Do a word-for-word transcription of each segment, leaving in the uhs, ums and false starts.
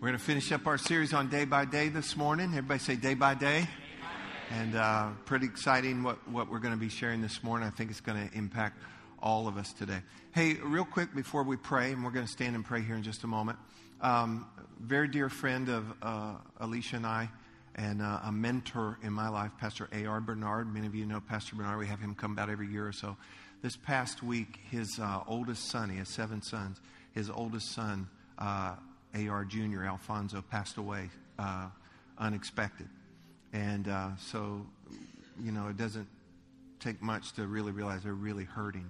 We're going to finish up our series on Day by Day this morning. Everybody say Day by Day. Day, by day. And uh, pretty exciting what, what we're going to be sharing this morning. I think it's going to impact all of us today. Hey, real quick before we pray, and we're going to stand and pray here in just a moment. Um, very dear friend of uh, Alicia and I, and uh, a mentor in my life, Pastor A R Bernard. Many of you know Pastor Bernard. We have him come about every year or so. This past week, his uh, oldest son, he has seven sons, his oldest son, uh, A R Junior, Alfonso, passed away uh, unexpected. And uh, so, you know, it doesn't take much to really realize they're really hurting.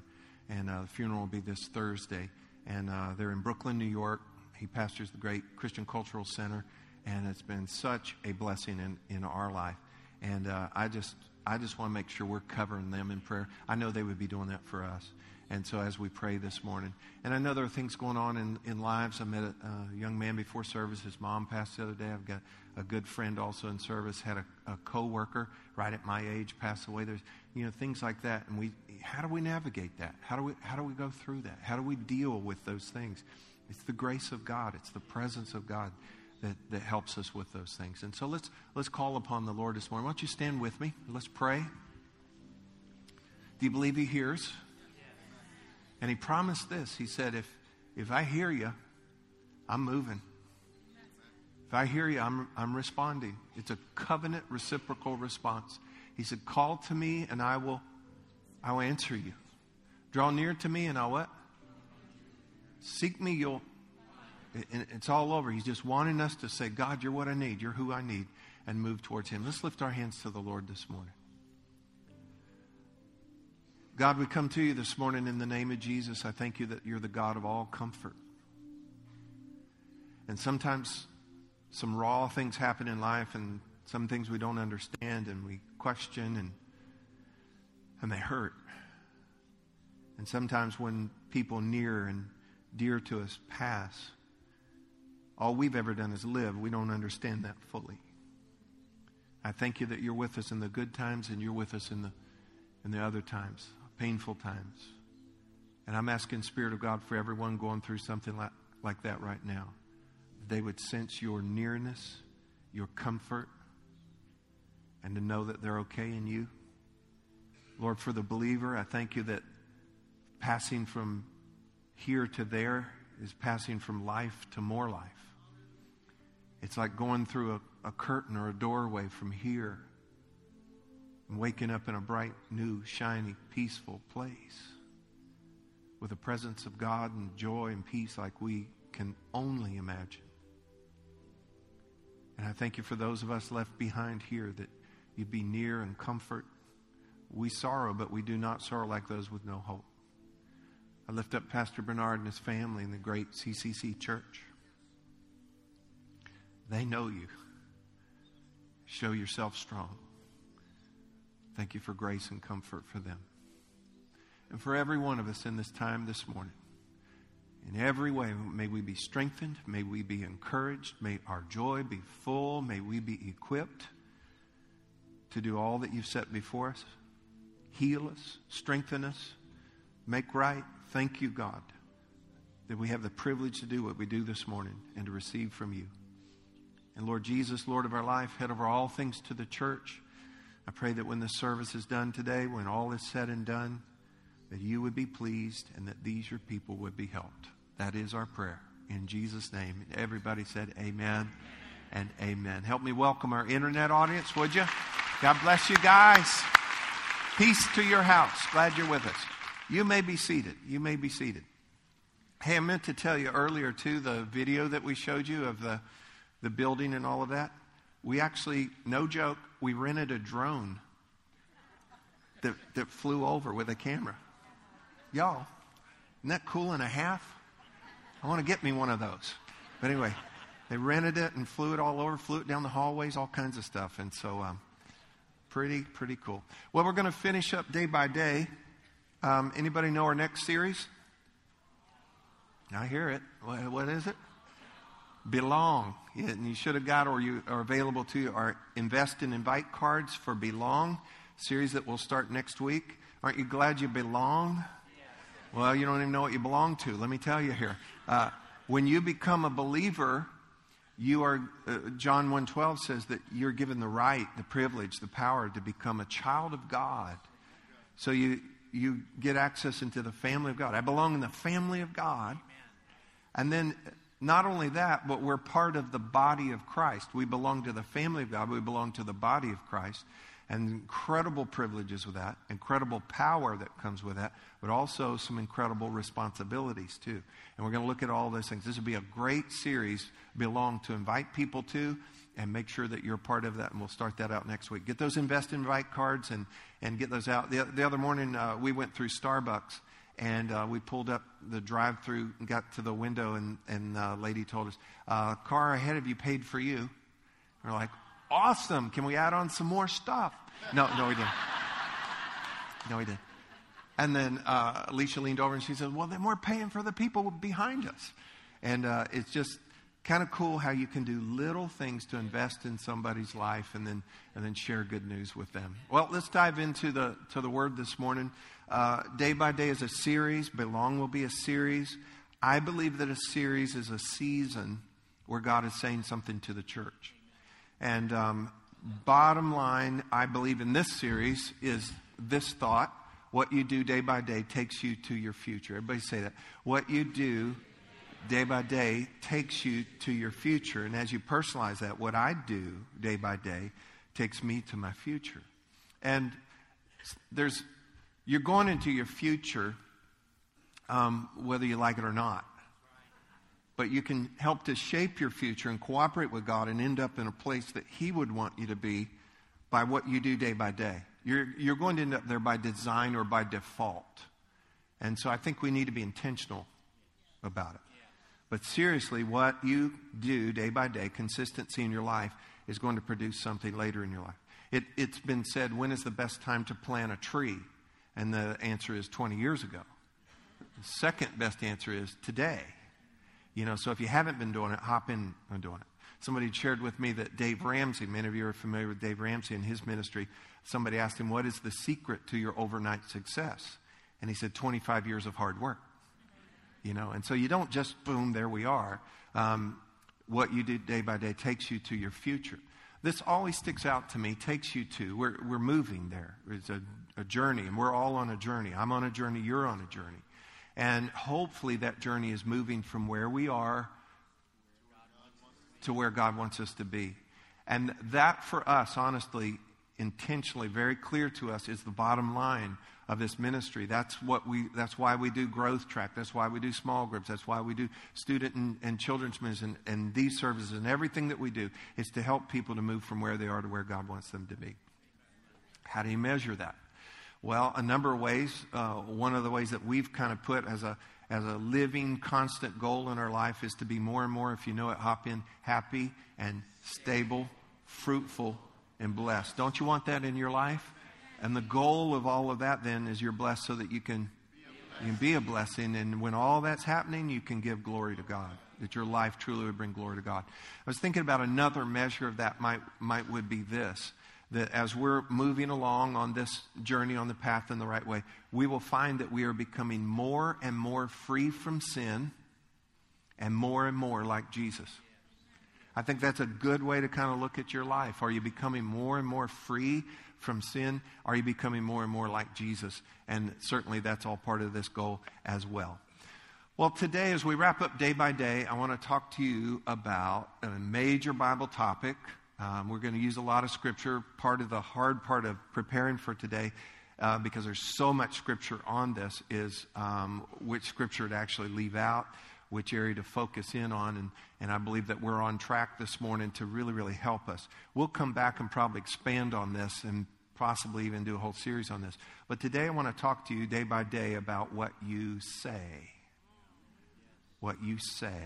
And uh, the funeral will be this Thursday. And uh, they're in Brooklyn, New York. He pastors the Great Christian Cultural Center. And it's been such a blessing in, in our life. And uh, I just I just want to make sure we're covering them in prayer. I know they would be doing that for us. And so as we pray this morning, and I know there are things going on in, in lives. I met a, a young man before service. His mom passed the other day. I've got a good friend also in service, had a, a co-worker right at my age pass away. There's, you know, things like that. And we, how do we navigate that? How do we, how do we go through that? How do we deal with those things? It's the grace of God. It's the presence of God that, that helps us with those things. And so let's, let's call upon the Lord this morning. Why don't you stand with me? Let's pray. Do you believe He hears? And He promised this. He said, if if I hear you, I'm moving. If I hear you, I'm I'm responding. It's a covenant reciprocal response. He said, call to me and I will I will answer you. Draw near to me and I'll what? Seek me, you'll... It, it's all over. He's just wanting us to say, God, you're what I need. You're who I need. And move towards Him. Let's lift our hands to the Lord this morning. God, we come to you this morning in the name of Jesus. I thank you that you're the God of all comfort. And sometimes some raw things happen in life and some things we don't understand and we question and and they hurt. And sometimes when people near and dear to us pass, all we've ever done is live. We don't understand that fully. I thank you that you're with us in the good times and you're with us in the in the other times. Painful times. And I'm asking, Spirit of God, for everyone going through something like, like that right now. They would sense your nearness, your comfort, and to know that they're okay in you. Lord, for the believer, I thank you that passing from here to there is passing from life to more life. It's like going through a, a curtain or a doorway from here. Waking up in a bright, new, shiny, peaceful place with the presence of God and joy and peace like we can only imagine. And I thank you for those of us left behind here that you'd be near and comfort. We sorrow, but we do not sorrow like those with no hope. I lift up Pastor Bernard and his family in the great C C C church. They know you. Show yourself strong. Thank you for grace and comfort for them. And for every one of us in this time this morning, in every way, may we be strengthened. May we be encouraged. May our joy be full. May we be equipped to do all that you've set before us. Heal us. Strengthen us. Make right. Thank you, God, that we have the privilege to do what we do this morning and to receive from you. And Lord Jesus, Lord of our life, head over all things to the church, I pray that when this service is done today, when all is said and done, that you would be pleased and that these your people would be helped. That is our prayer. In Jesus' name. Everybody said amen and amen. Help me welcome our internet audience, would you? God bless you guys. Peace to your house. Glad you're with us. You may be seated. You may be seated. Hey, I meant to tell you earlier, too, the video that we showed you of the, the building and all of that. We actually, no joke, we rented a drone that, that flew over with a camera. Y'all, isn't that cool and a half? I want to get me one of those. But anyway, they rented it and flew it all over, flew it down the hallways, all kinds of stuff. And so um, pretty, pretty cool. Well, we're going to finish up Day by Day. Um, anybody know our next series? I hear it. What, what is it? Belong. And you should have got, or you are available to you, our Invest and Invite cards for Belong, series that will start next week. Aren't you glad you belong? Well, you don't even know what you belong to. Let me tell you here. Uh, when you become a believer, You are, uh, John one twelve says that you're given the right, the privilege, the power to become a child of God. So you, you get access into the family of God. I belong in the family of God. And then not only that, but we're part of the body of Christ. We belong to the family of God. We belong to the body of Christ. And incredible privileges with that, incredible power that comes with that, but also some incredible responsibilities too. And we're going to look at all those things. This will be a great series, Belong, to invite people to and make sure that you're part of that. And we'll start that out next week. Get those Invest Invite cards and, and get those out. The, the other morning uh, we went through Starbucks and uh, we pulled up the drive-through and got to the window and, and the lady told us, uh, car ahead of you paid for you. And we're like, awesome. Can we add on some more stuff? No, no, we didn't. No, we didn't. And then uh, Alicia leaned over and she said, well, then we're paying for the people behind us. And uh, it's just kind of cool how you can do little things to invest in somebody's life and then and then share good news with them. Well, let's dive into the to the word this morning. Uh, day by Day is a series. Belong will be a series. I believe that a series is a season where God is saying something to the church. And um, bottom line, I believe in this series is this thought. What you do day by day takes you to your future. Everybody say that. What you do day by day takes you to your future. And as you personalize that, what I do day by day takes me to my future. And there's, you're going into your future, um, whether you like it or not. But you can help to shape your future and cooperate with God and end up in a place that He would want you to be by what you do day by day. You're, you're going to end up there by design or by default. And so I think we need to be intentional about it. But seriously, what you do day by day, consistency in your life, is going to produce something later in your life. It, it's been said, when is the best time to plant a tree? And the answer is twenty years ago. The second best answer is today. You know, so if you haven't been doing it, hop in on doing it. Somebody shared with me that Dave Ramsey, many of you are familiar with Dave Ramsey and his ministry. Somebody asked him, what is the secret to your overnight success? And he said, twenty-five years of hard work. You know, and so you don't just, boom, there we are. Um, what you do day by day takes you to your future. This always sticks out to me, takes you to. We're, we're moving there. It's a, a journey, and we're all on a journey. I'm on a journey. You're on a journey. And hopefully that journey is moving from where we are to where God wants us to be. And that for us, honestly, intentionally, very clear to us, is the bottom line of this ministry. That's what we. That's why we do Growth Track. That's why we do small groups. That's why we do student and, and children's ministry and, and these services and everything that we do is to help people to move from where they are to where God wants them to be. How do you measure that? Well, a number of ways. Uh, one of the ways that we've kind of put as a as a living, constant goal in our life is to be more and more, if you know it, hop in, happy and stable, fruitful and blessed. Don't you want that in your life? And the goal of all of that then is you're blessed so that you can, you can be a blessing. And when all that's happening, you can give glory to God, that your life truly would bring glory to God. I was thinking about another measure of that might might would be this. That as we're moving along on this journey on the path in the right way, we will find that we are becoming more and more free from sin and more and more like Jesus. I think that's a good way to kind of look at your life. Are you becoming more and more free from sin? Are you becoming more and more like Jesus? And certainly that's all part of this goal as well. Well, today as we wrap up day by day, I want to talk to you about a major Bible topic. Um, we're going to use a lot of scripture. Part of the hard part of preparing for today, uh, because there's so much scripture on this, is um, which scripture to actually leave out, which area to focus in on. And, and I believe that we're on track this morning to really, really help us. We'll come back and probably expand on this and possibly even do a whole series on this. But today I want to talk to you day by day about what you say. What you say.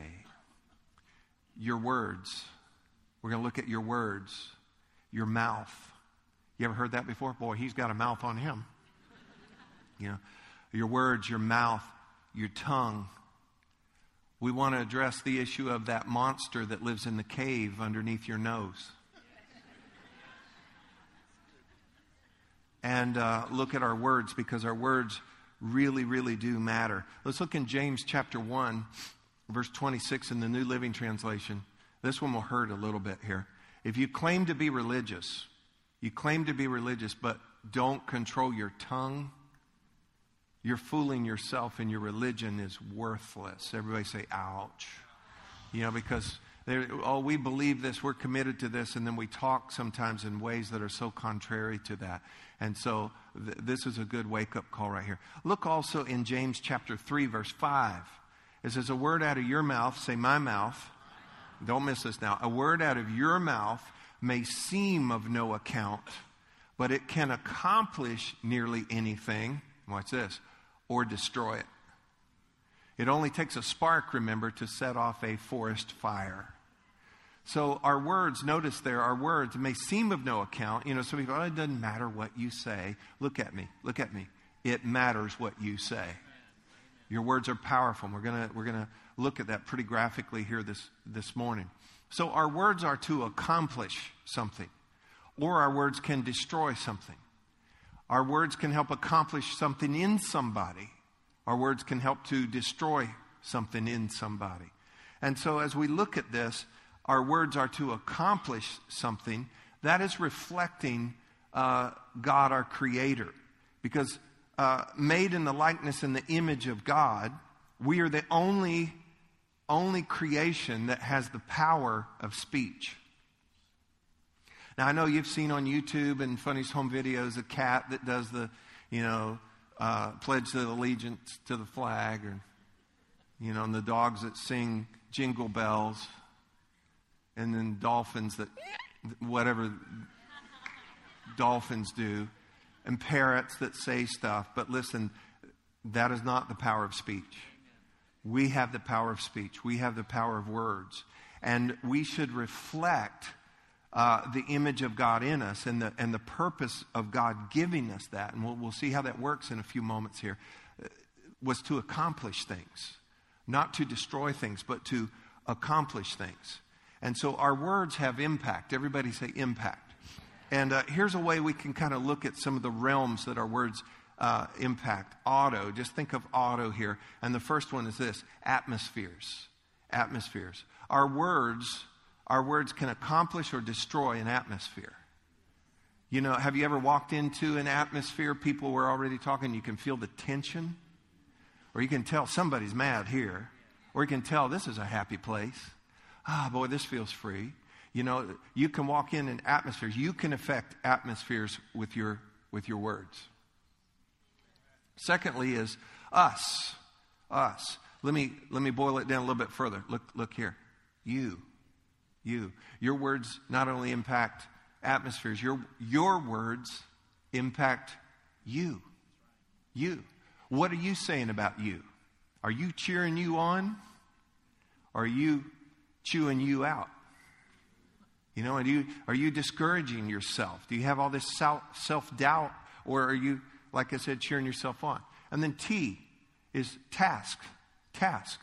Your words. We're going to look at your words, your mouth. You ever heard that before? Boy, he's got a mouth on him. You know, your words, your mouth, your tongue. We want to address the issue of that monster that lives in the cave underneath your nose. And uh, look at our words, because our words really, really do matter. Let's look in James chapter one, verse twenty-six in the New Living Translation. This one will hurt a little bit here. If you claim to be religious, you claim to be religious, but don't control your tongue, you're fooling yourself and your religion is worthless. Everybody say, ouch. You know, because, oh, we believe this, we're committed to this, and then we talk sometimes in ways that are so contrary to that. And so th- this is a good wake-up call right here. Look also in James chapter three, verse five. It says, a word out of your mouth, say my mouth. Don't miss this now. A word out of your mouth may seem of no account, but it can accomplish nearly anything. Watch this. Or destroy it. It only takes a spark, remember, to set off a forest fire. So our words, notice there, our words may seem of no account. You know, so we go, oh, it doesn't matter what you say. Look at me. Look at me. It matters what you say. Your words are powerful. And we're gonna we're gonna look at that pretty graphically here this, this morning. So our words are to accomplish something, or our words can destroy something. Our words can help accomplish something in somebody. Our words can help to destroy something in somebody. And so as we look at this, our words are to accomplish something that is reflecting uh, God, our Creator, because Uh, made in the likeness and the image of God, we are the only, only creation that has the power of speech. Now, I know you've seen on YouTube and Funny's Home Videos a cat that does the, you know, uh, Pledge the Allegiance to the Flag, or, you know, and the dogs that sing Jingle Bells, and then dolphins that, whatever dolphins do. And parrots that say stuff. But listen, that is not the power of speech. We have the power of speech. We have the power of words. And we should reflect uh, the image of God in us, and the and the purpose of God giving us that. And we'll, we'll see how that works in a few moments here. Uh, was to accomplish things. Not to destroy things, but to accomplish things. And so our words have impact. Everybody say impact. And uh, here's a way we can kind of look at some of the realms that our words uh, impact. Auto, just think of auto here. And the first one is this, atmospheres. Atmospheres. Our words, our words can accomplish or destroy an atmosphere. You know, have you ever walked into an atmosphere? People were already talking. You can feel the tension. Or you can tell somebody's mad here. Or you can tell this is a happy place. Ah, boy, this feels free. You know, you can walk in in atmospheres. You can affect atmospheres with your with your words. Secondly is us. Us. Let me let me boil it down a little bit further. Look look here. You. You. Your words not only impact atmospheres, your your words impact you. You. What are you saying about you? Are you cheering you on? Are you chewing you out? You know, and you, are you discouraging yourself? Do you have all this self-doubt, or are you, like I said, cheering yourself on? And then T is task. Task.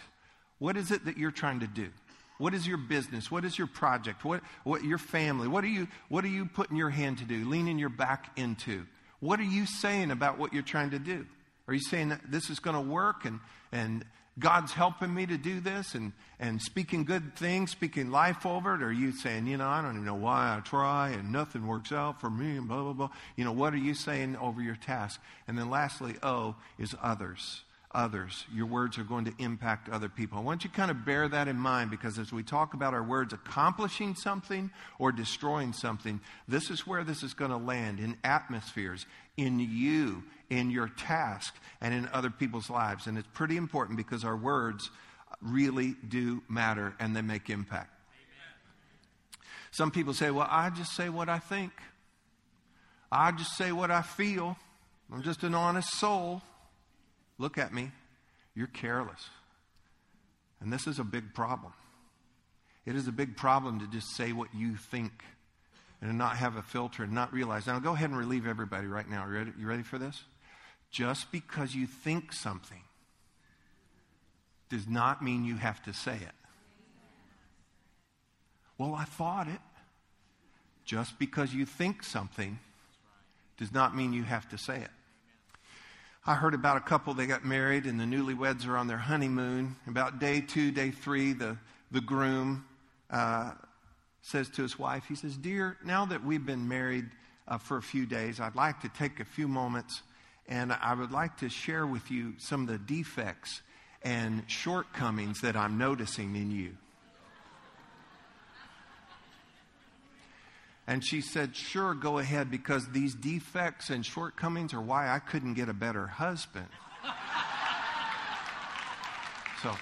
What is it that you're trying to do? What is your business? What is your project? What, what your family? What are you, what are you putting your hand to do? Leaning your back into? What are you saying about what you're trying to do? Are you saying that this is going to work, and and God's helping me to do this, and, and speaking good things, speaking life over it? Or are you saying, you know, I don't even know why I try and nothing works out for me and blah, blah, blah. You know, what are you saying over your task? And then lastly, O is others. Others. Your words are going to impact other people. I want you to kind of bear that in mind, because as we talk about our words accomplishing something or destroying something, this is where this is going to land, in atmospheres, in you, in your task, and in other people's lives. And it's pretty important, because our words really do matter, and they make impact. Amen. Some people say, well, I just say what I think. I just say what I feel. I'm just an honest soul. Look at me. You're careless. And this is a big problem. It is a big problem to just say what you think and not have a filter and not realize. Now, go ahead and relieve everybody right now. You ready, you ready for this? Just because you think something does not mean you have to say it. Well, I thought it. Just because you think something does not mean you have to say it. I heard about a couple. They got married, and the newlyweds are on their honeymoon. About day two, day three, the, the groom uh, says to his wife, he says, "Dear, now that we've been married uh, for a few days, I'd like to take a few moments and I would like to share with you some of the defects and shortcomings that I'm noticing in you." And she said, "Sure, go ahead, because these defects and shortcomings are why I couldn't get a better husband." So,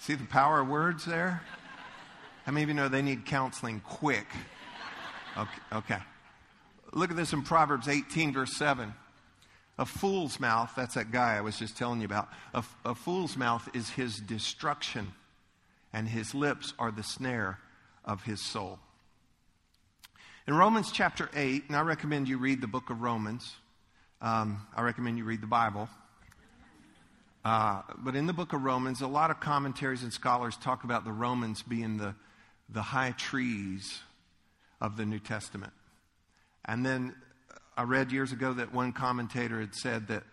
see the power of words there? How many of you know they need counseling quick? Okay, okay. Look at this in Proverbs eighteen, verse seven. A fool's mouth, that's that guy I was just telling you about. A, a fool's mouth is his destruction, and his lips are the snare of his soul. In Romans chapter eight, and I recommend you read the book of Romans. Um, I recommend you read the Bible. Uh, but in the book of Romans, a lot of commentaries and scholars talk about the Romans being the, the high trees of the New Testament. And then I read years ago that one commentator had said that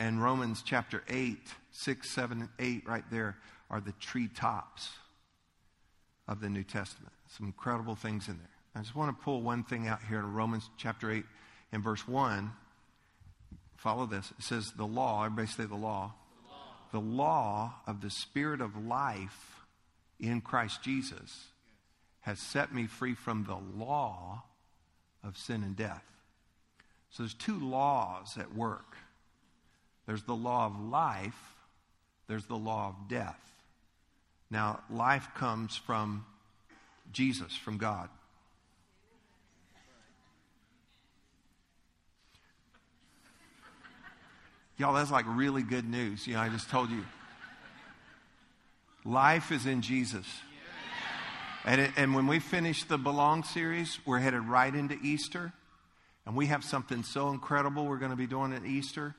in Romans chapter eight, six, seven, and eight, right there, are the treetops of the New Testament. Some incredible things in there. I just want to pull one thing out here in Romans chapter eight and verse one. Follow this. It says the law. Everybody say the law. The law, the law of the Spirit of life in Christ Jesus yes. has set me free from the law of sin and death. So there's two laws at work. There's the law of life. There's the law of death. Now, life comes from Jesus, from God. Y'all, that's like really good news. You know, I just told you. Life is in Jesus. And, it, and when we finish the Belong series, we're headed right into Easter. And we have something so incredible we're going to be doing at Easter.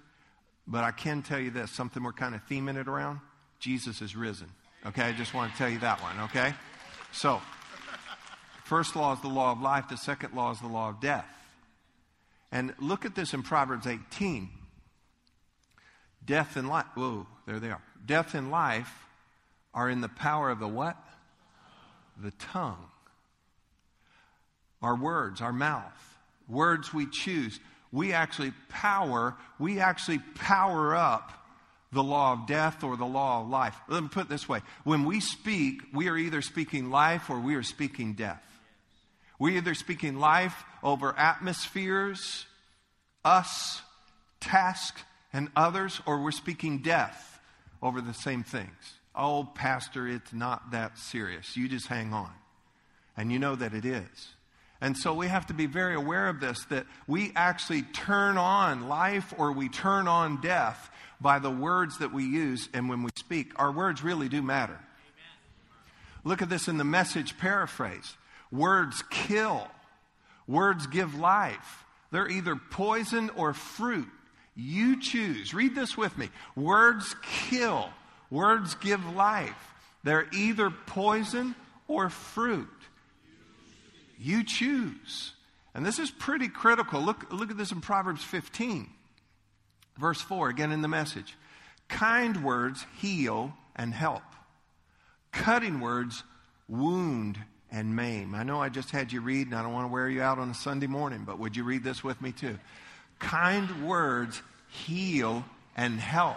But I can tell you this, something we're kind of theming it around. Jesus is risen. Okay, I just want to tell you that one, okay? So, first law is the law of life. The second law is the law of death. And look at this in Proverbs eighteen. Death and life. Whoa, there they are. Death and life are in the power of the what? The tongue. Our words, our mouth. Words we choose. We actually power, we actually power up the law of death or the law of life. Let me put it this way. When we speak, we are either speaking life or we are speaking death. We're either speaking life over atmospheres, us, task, and others, or we're speaking death over the same things. Oh, Pastor, it's not that serious. You just hang on. And you know that it is. And so we have to be very aware of this, that we actually turn on life or we turn on death by the words that we use and when we speak. Our words really do matter. Amen. Look at this in the Message paraphrase. Words kill. Words give life. They're either poison or fruit. You choose. Read this with me. Words kill. Words give life. They're either poison or fruit. You choose. And this is pretty critical. Look, look at this in Proverbs fifteen. Verse four, again in the Message. Kind words heal and help. Cutting words wound and maim. I know I just had you read, and I don't want to wear you out on a Sunday morning, but would you read this with me too? Kind words heal and help.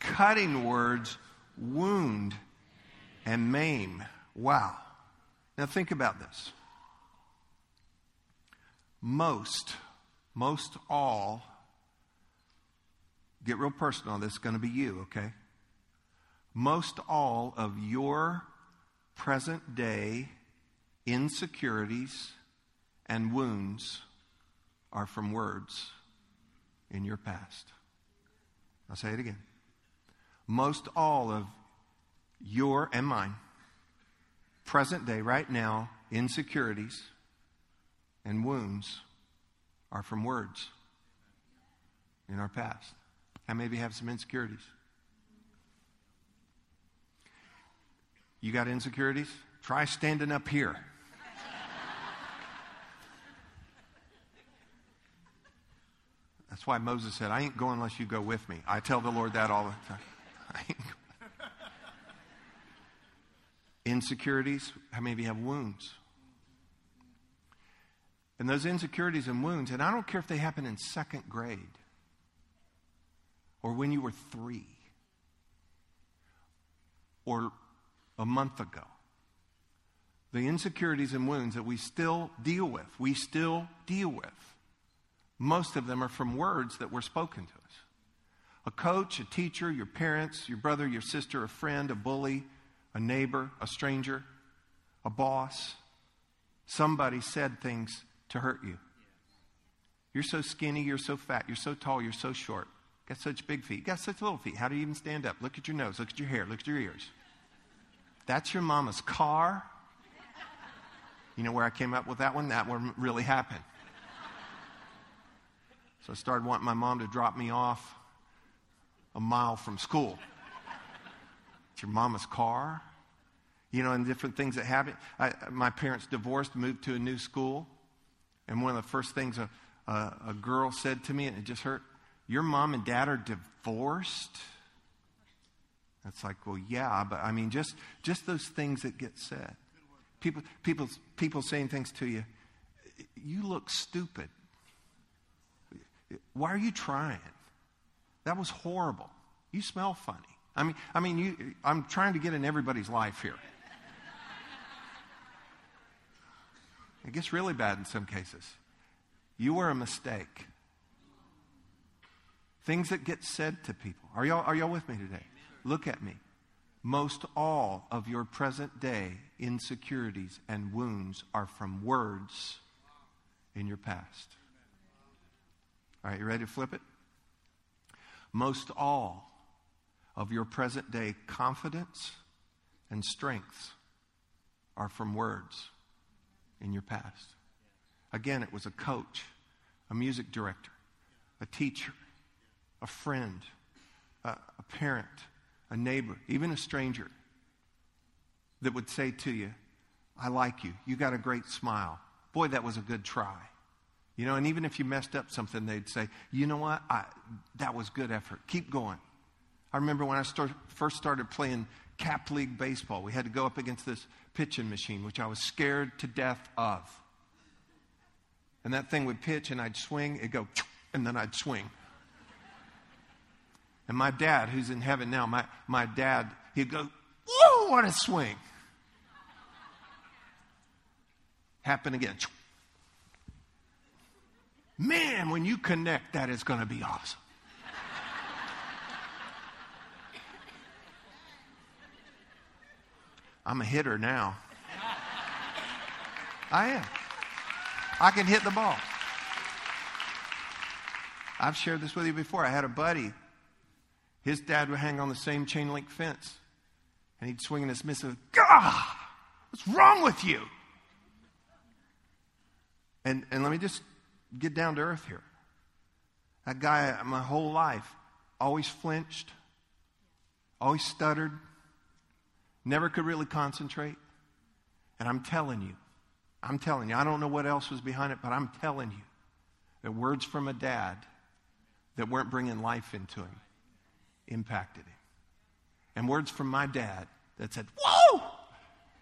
Cutting words wound and maim. Wow. Now think about this. Most, most all, get real personal, this is going to be you, okay? Most all of your present day insecurities and wounds are from words in your past. I'll say it again. Most all of your and mine, present day, right now, insecurities and wounds are from words in our past. I maybe have some insecurities. You got insecurities? Try standing up here. That's why Moses said, "I ain't going unless you go with me." I tell the Lord that all the time. I ain't Insecurities, how many of you have wounds? And those insecurities and wounds, and I don't care if they happen in second grade or when you were three or a month ago. The insecurities and wounds that we still deal with, we still deal with. Most of them are from words that were spoken to us. A coach, a teacher, your parents, your brother, your sister, a friend, a bully, a neighbor, a stranger, a boss. Somebody said things to hurt you. You're so skinny, you're so fat, you're so tall, you're so short. Got such big feet, got such little feet. How do you even stand up? Look at your nose, look at your hair, look at your ears. That's your mama's car. You know where I came up with that one? That one really happened. So I started wanting my mom to drop me off a mile from school. It's your mama's car. You know, and different things that happen. I, my parents divorced, moved to a new school. And one of the first things a, a, a girl said to me, and it just hurt, your mom and dad are divorced? It's like, well, yeah, but I mean, just just those things that get said. People, people, people saying things to you. You look stupid. Why are you trying? That was horrible. You smell funny. I mean, I mean, you, I'm trying to get in everybody's life here. It gets really bad in some cases. You were a mistake. Things that get said to people. Are y'all, are y'all with me today? Look at me. Most all of your present day insecurities and wounds are from words in your past. All right, you ready to flip it? Most all of your present day confidence and strengths are from words in your past. Again, it was a coach, a music director, a teacher, a friend, a, a parent, a neighbor, even a stranger that would say to you, I like you. You got a great smile. Boy, that was a good try. You know, and even if you messed up something, they'd say, you know what? I, that was good effort. Keep going. I remember when I start, first started playing cap league baseball, we had to go up against this pitching machine, which I was scared to death of. And that thing would pitch, and I'd swing, it'd go, and then I'd swing. And my dad, who's in heaven now, my, my dad, he'd go, whoa, what a swing. Happen again. Man, when you connect, that is going to be awesome. I'm a hitter now. I am. I can hit the ball. I've shared this with you before. I had a buddy. His dad would hang on the same chain link fence. And he'd swing and dismiss it. Gah! What's wrong with you? And, and let me just get down to earth here. That guy, my whole life, always flinched. Always stuttered. Never could really concentrate. And I'm telling you, I'm telling you, I don't know what else was behind it, but I'm telling you that words from a dad that weren't bringing life into him impacted him. And words from my dad that said, whoa,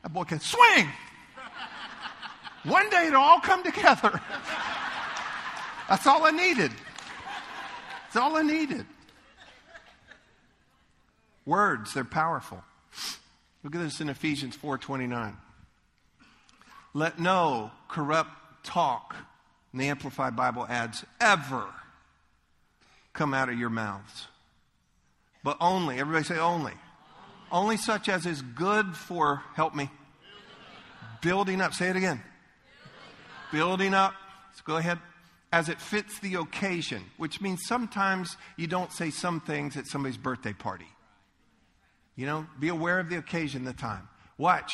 that boy can swing. One day it'll all come together. That's all I needed. That's all I needed. Words, they're powerful. Look at this in Ephesians four twenty-nine. Let no corrupt talk, and the Amplified Bible adds, ever come out of your mouths. But only, everybody say only. Only such as is good for, help me, building up. Say it again. Building up. Let's go ahead. As it fits the occasion, which means sometimes you don't say some things at somebody's birthday party. You know, be aware of the occasion, the time. Watch,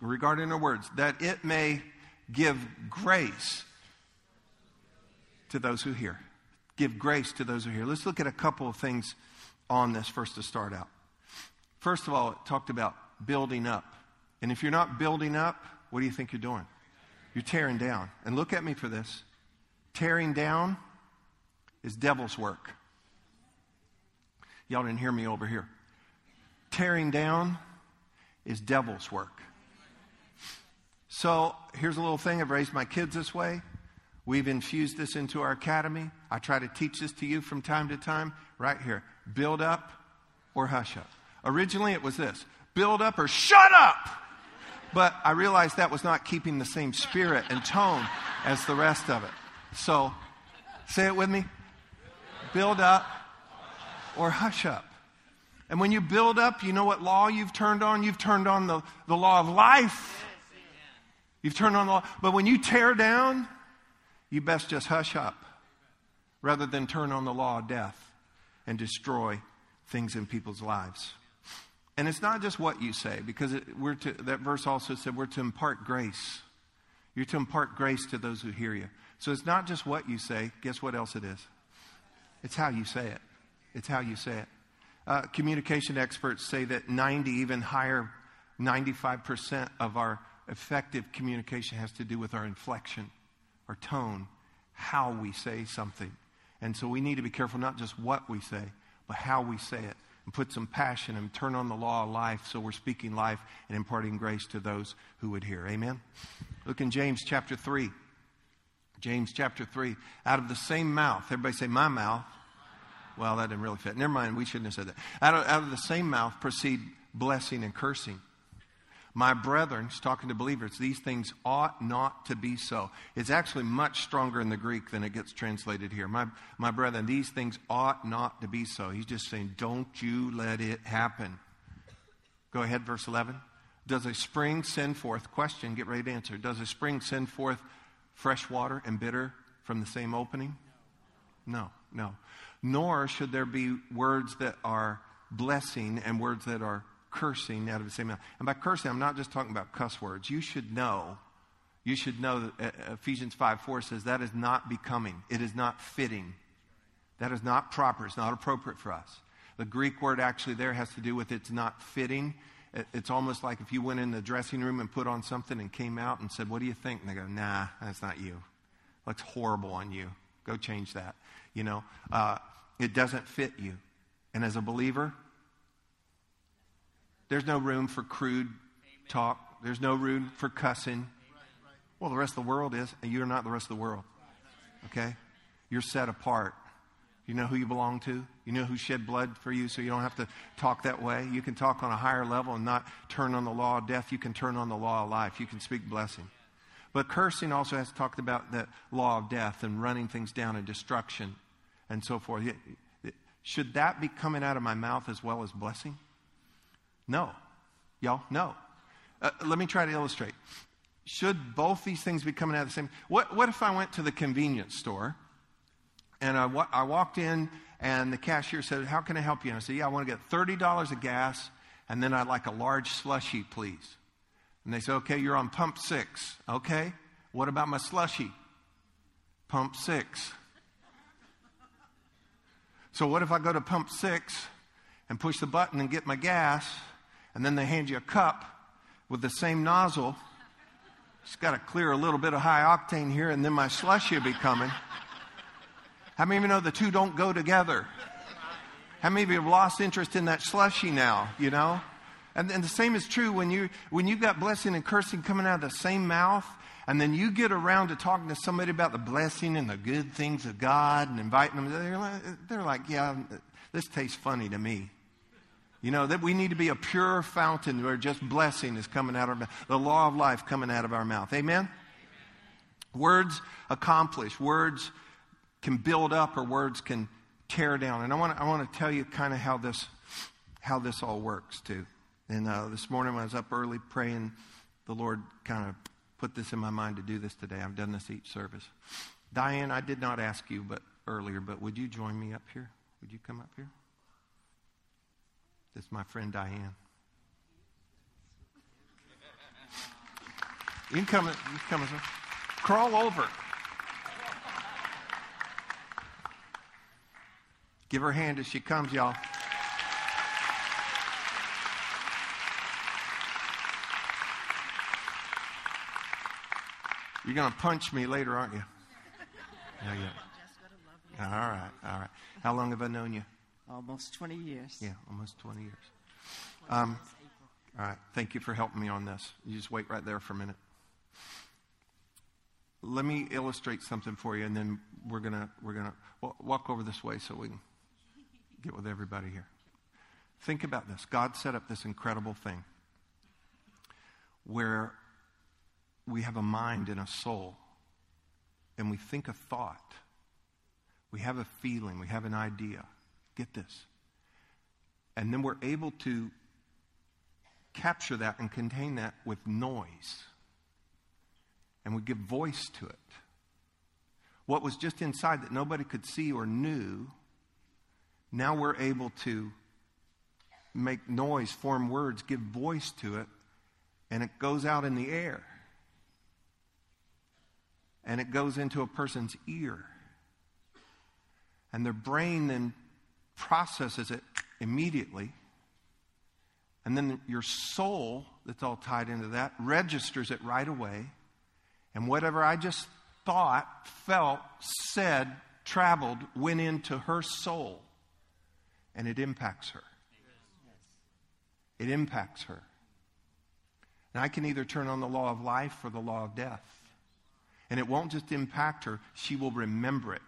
regarding our words, that it may give grace to those who hear. Give grace to those who hear. Let's look at a couple of things on this first to start out. First of all, it talked about building up. And if you're not building up, what do you think you're doing? You're tearing down. And look at me for this. Tearing down is devil's work. Y'all didn't hear me over here. Tearing down is devil's work. So here's a little thing. I've raised my kids this way. We've infused this into our academy. I try to teach this to you from time to time. Right here. Build up or hush up. Originally it was this. Build up or shut up. But I realized that was not keeping the same spirit and tone as the rest of it. So say it with me. Build up or hush up. And when you build up, you know what law you've turned on? You've turned on the, the law of life. You've turned on the law. But when you tear down, you best just hush up rather than turn on the law of death and destroy things in people's lives. And it's not just what you say, because it, we're to, that verse also said we're to impart grace. You're to impart grace to those who hear you. So it's not just what you say. Guess what else it is? It's how you say it. It's how you say it. Uh, communication experts say that ninety, even higher, ninety-five percent of our effective communication has to do with our inflection, our tone, how we say something. And so we need to be careful not just what we say, but how we say it, and put some passion and turn on the law of life so we're speaking life and imparting grace to those who would hear. Amen? Look in James chapter three. James chapter three. Out of the same mouth. Everybody say, my mouth. Well, that didn't really fit. Never mind, we shouldn't have said that. Out of, out of the same mouth proceed blessing and cursing. My brethren, he's talking to believers, these things ought not to be so. It's actually much stronger in the Greek than it gets translated here. My, my brethren, these things ought not to be so. He's just saying, don't you let it happen. Go ahead, verse eleven. Does a spring send forth, question, get ready to answer. Does a spring send forth fresh water and bitter from the same opening? No, no. Nor should there be words that are blessing and words that are cursing out of the same mouth. And by cursing, I'm not just talking about cuss words. You should know, you should know that Ephesians five four says that is not becoming. It is not fitting. That is not proper. It's not appropriate for us. The Greek word actually there has to do with it's not fitting. It's almost like if you went in the dressing room and put on something and came out and said, what do you think? And they go, nah, that's not you. Looks horrible on you. Go change that. You know, uh, it doesn't fit you. And as a believer, there's no room for crude Amen. Talk. There's no room for cussing. Right, right. Well, the rest of the world is, and you're not the rest of the world. Okay? You're set apart. You know who you belong to. You know who shed blood for you, so you don't have to talk that way. You can talk on a higher level and not turn on the law of death. You can turn on the law of life. You can speak blessing. But cursing also has talked about that law of death and running things down and destruction and so forth. Should that be coming out of my mouth as well as blessing? No. Y'all, no. Uh, let me try to illustrate. Should both these things be coming out of the same? What, what if I went to the convenience store and I, wa- I walked in and the cashier said, how can I help you? And I said, yeah, I want to get thirty dollars of gas and then I'd like a large slushie, please. And they say, okay, you're on pump six. Okay, what about my slushie? Pump six. So what if I go to pump six and push the button and get my gas, and then they hand you a cup with the same nozzle? Just got to clear a little bit of high octane here, and then my slushie will be coming. How many of you know the two don't go together? How many of you have lost interest in that slushie now, you know? And, and the same is true when, you, when you've got blessing and cursing coming out of the same mouth, and then you get around to talking to somebody about the blessing and the good things of God and inviting them. They're like, they're like yeah, this tastes funny to me. You know, that we need to be a pure fountain where just blessing is coming out of our mouth, the law of life coming out of our mouth. Amen? Amen. Words accomplish. Words can build up or words can tear down. And I want to I want to tell you kind of how this how this all works too. And uh, this morning when I was up early praying, the Lord kind of put this in my mind to do this today. I've done this each service. Diane, I did not ask you but earlier, but would you join me up here? Would you come up here? This is my friend Diane. You can come, you can come as well. Crawl over. Give her a hand as she comes, y'all. You're going to punch me later, aren't you? Yeah, yeah. All right, all right. How long have I known you? Almost twenty years. Yeah, almost twenty years. Um, all right, thank you for helping me on this. You just wait right there for a minute. Let me illustrate something for you, and then we're going to we're gonna walk over this way so we can get with everybody here. Think about this. God set up this incredible thing where we have a mind and a soul, and we think a thought. We have a feeling. We have an idea. Get this. And then we're able to capture that and contain that with noise. And we give voice to it. What was just inside that nobody could see or knew, now we're able to make noise, form words, give voice to it, and it goes out in the air. And it goes into a person's ear. And their brain then processes it immediately. And then your soul, that's all tied into that, registers it right away. And whatever I just thought, felt, said, traveled, went into her soul. And it impacts her. It impacts her. And I can either turn on the law of life or the law of death. And it won't just impact her, she will remember it.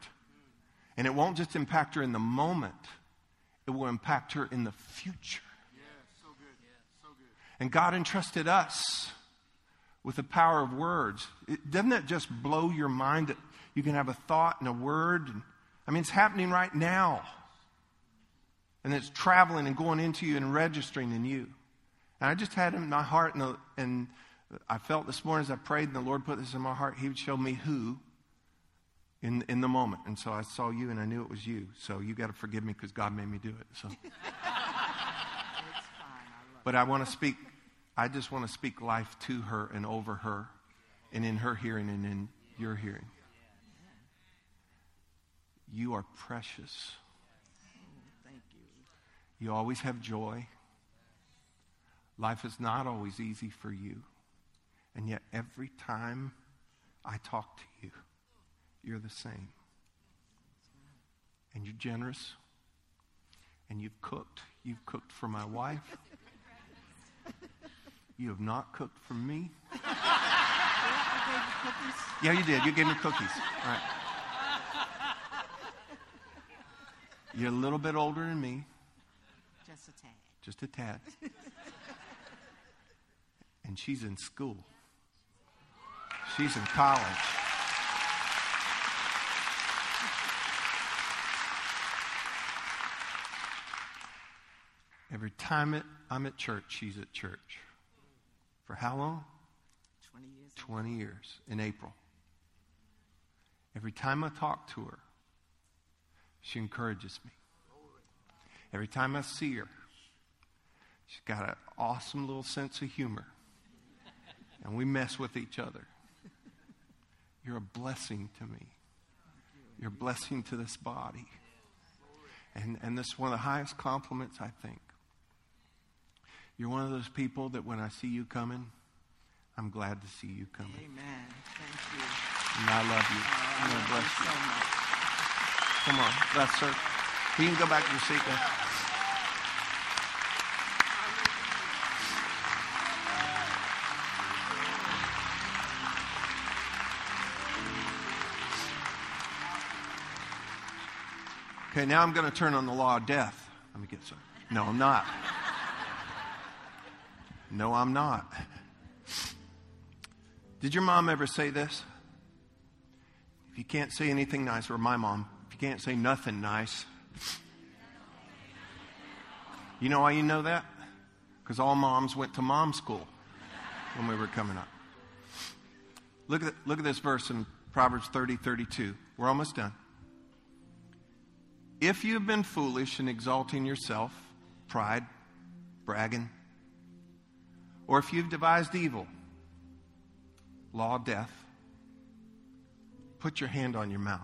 And it won't just impact her in the moment, it will impact her in the future. Yeah, so good. Yeah, so good. And God entrusted us with the power of words. It, doesn't that just blow your mind that you can have a thought and a word? And, I mean, it's happening right now. And it's traveling and going into you and registering in you. And I just had it in my heart, and, the, and I felt this morning as I prayed, and the Lord put this in my heart, He would show me who in in the moment. And so I saw you, and I knew it was you. So you got to forgive me because God made me do it. So, it's fine. But I want to speak. I just want to speak life to her and over her, and in her hearing and in your hearing. You are precious. You always have joy. Life is not always easy for you. And yet every time I talk to you, you're the same. And you're generous. And you've cooked. You've cooked for my wife. You have not cooked for me. Yeah, you did. You gave me cookies. All right. You're a little bit older than me. Just a tad. Just a tad. And she's in school. She's in college. Every time it, I'm at church, she's at church. For how long? twenty years. twenty years in April. Every time I talk to her, she encourages me. Every time I see her, she's got an awesome little sense of humor. And we mess with each other. You're a blessing to me. You're a blessing to this body. And and this is one of the highest compliments, I think. You're one of those people that when I see you coming, I'm glad to see you coming. Amen. Thank you. And I love you. I'm going to bless you. So much. Come on, bless her. You can go back to your seat now. Okay, now I'm going to turn on the law of death. Let me get some. No, I'm not. No, I'm not. Did your mom ever say this? If you can't say anything nice, or my mom, if you can't say nothing nice. You know why you know that? Because all moms went to mom school when we were coming up. Look at look at this verse in Proverbs thirty, thirty-two. We're almost done. If you've been foolish in exalting yourself, pride, bragging, or if you've devised evil, law of death, put your hand on your mouth.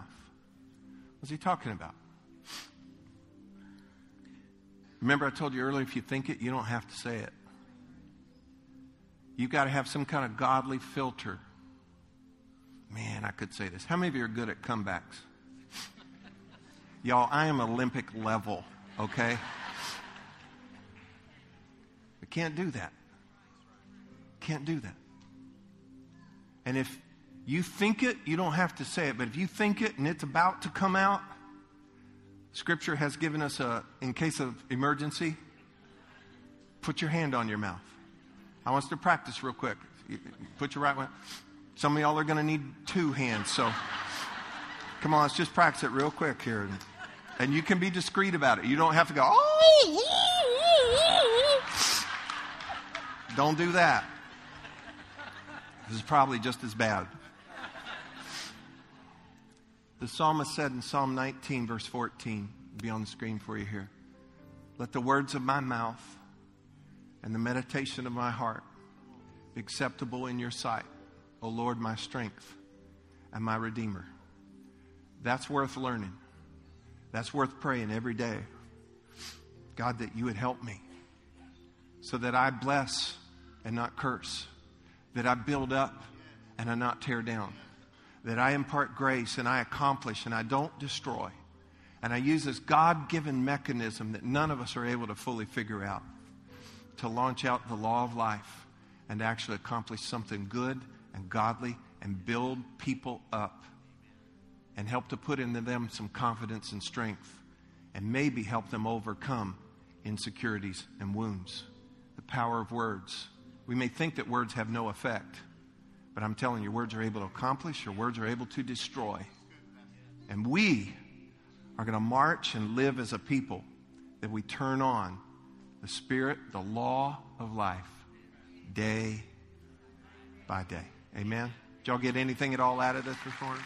What's he talking about? Remember I told you earlier, if you think it, you don't have to say it. You've got to have some kind of godly filter. Man, I could say this. How many of you are good at comebacks? Y'all, I am Olympic level, okay? We can't do that. Can't do that. And if You think it, you don't have to say it, but if you think it and it's about to come out, Scripture has given us a, in case of emergency, put your hand on your mouth. I want us to practice real quick. Put your right one. Some of y'all are going to need two hands, so come on, let's just practice it real quick here. And you can be discreet about it. You don't have to go, oh, don't do that. This is probably just as bad. The psalmist said in Psalm nineteen, verse fourteen, it'll be on the screen for you here. Let the words of my mouth and the meditation of my heart be acceptable in your sight, O Lord, my strength and my Redeemer. That's worth learning. That's worth praying every day. God, that you would help me so that I bless and not curse, that I build up and I not tear down, that I impart grace and I accomplish and I don't destroy. And I use this God-given mechanism that none of us are able to fully figure out to launch out the law of life and actually accomplish something good and godly and build people up and help to put into them some confidence and strength and maybe help them overcome insecurities and wounds. The power of words. We may think that words have no effect, but I'm telling you, words are able to accomplish, your words are able to destroy. And we are going to march and live as a people that we turn on the Spirit, the law of life, day by day. Amen? Did y'all get anything at all out of this this morning?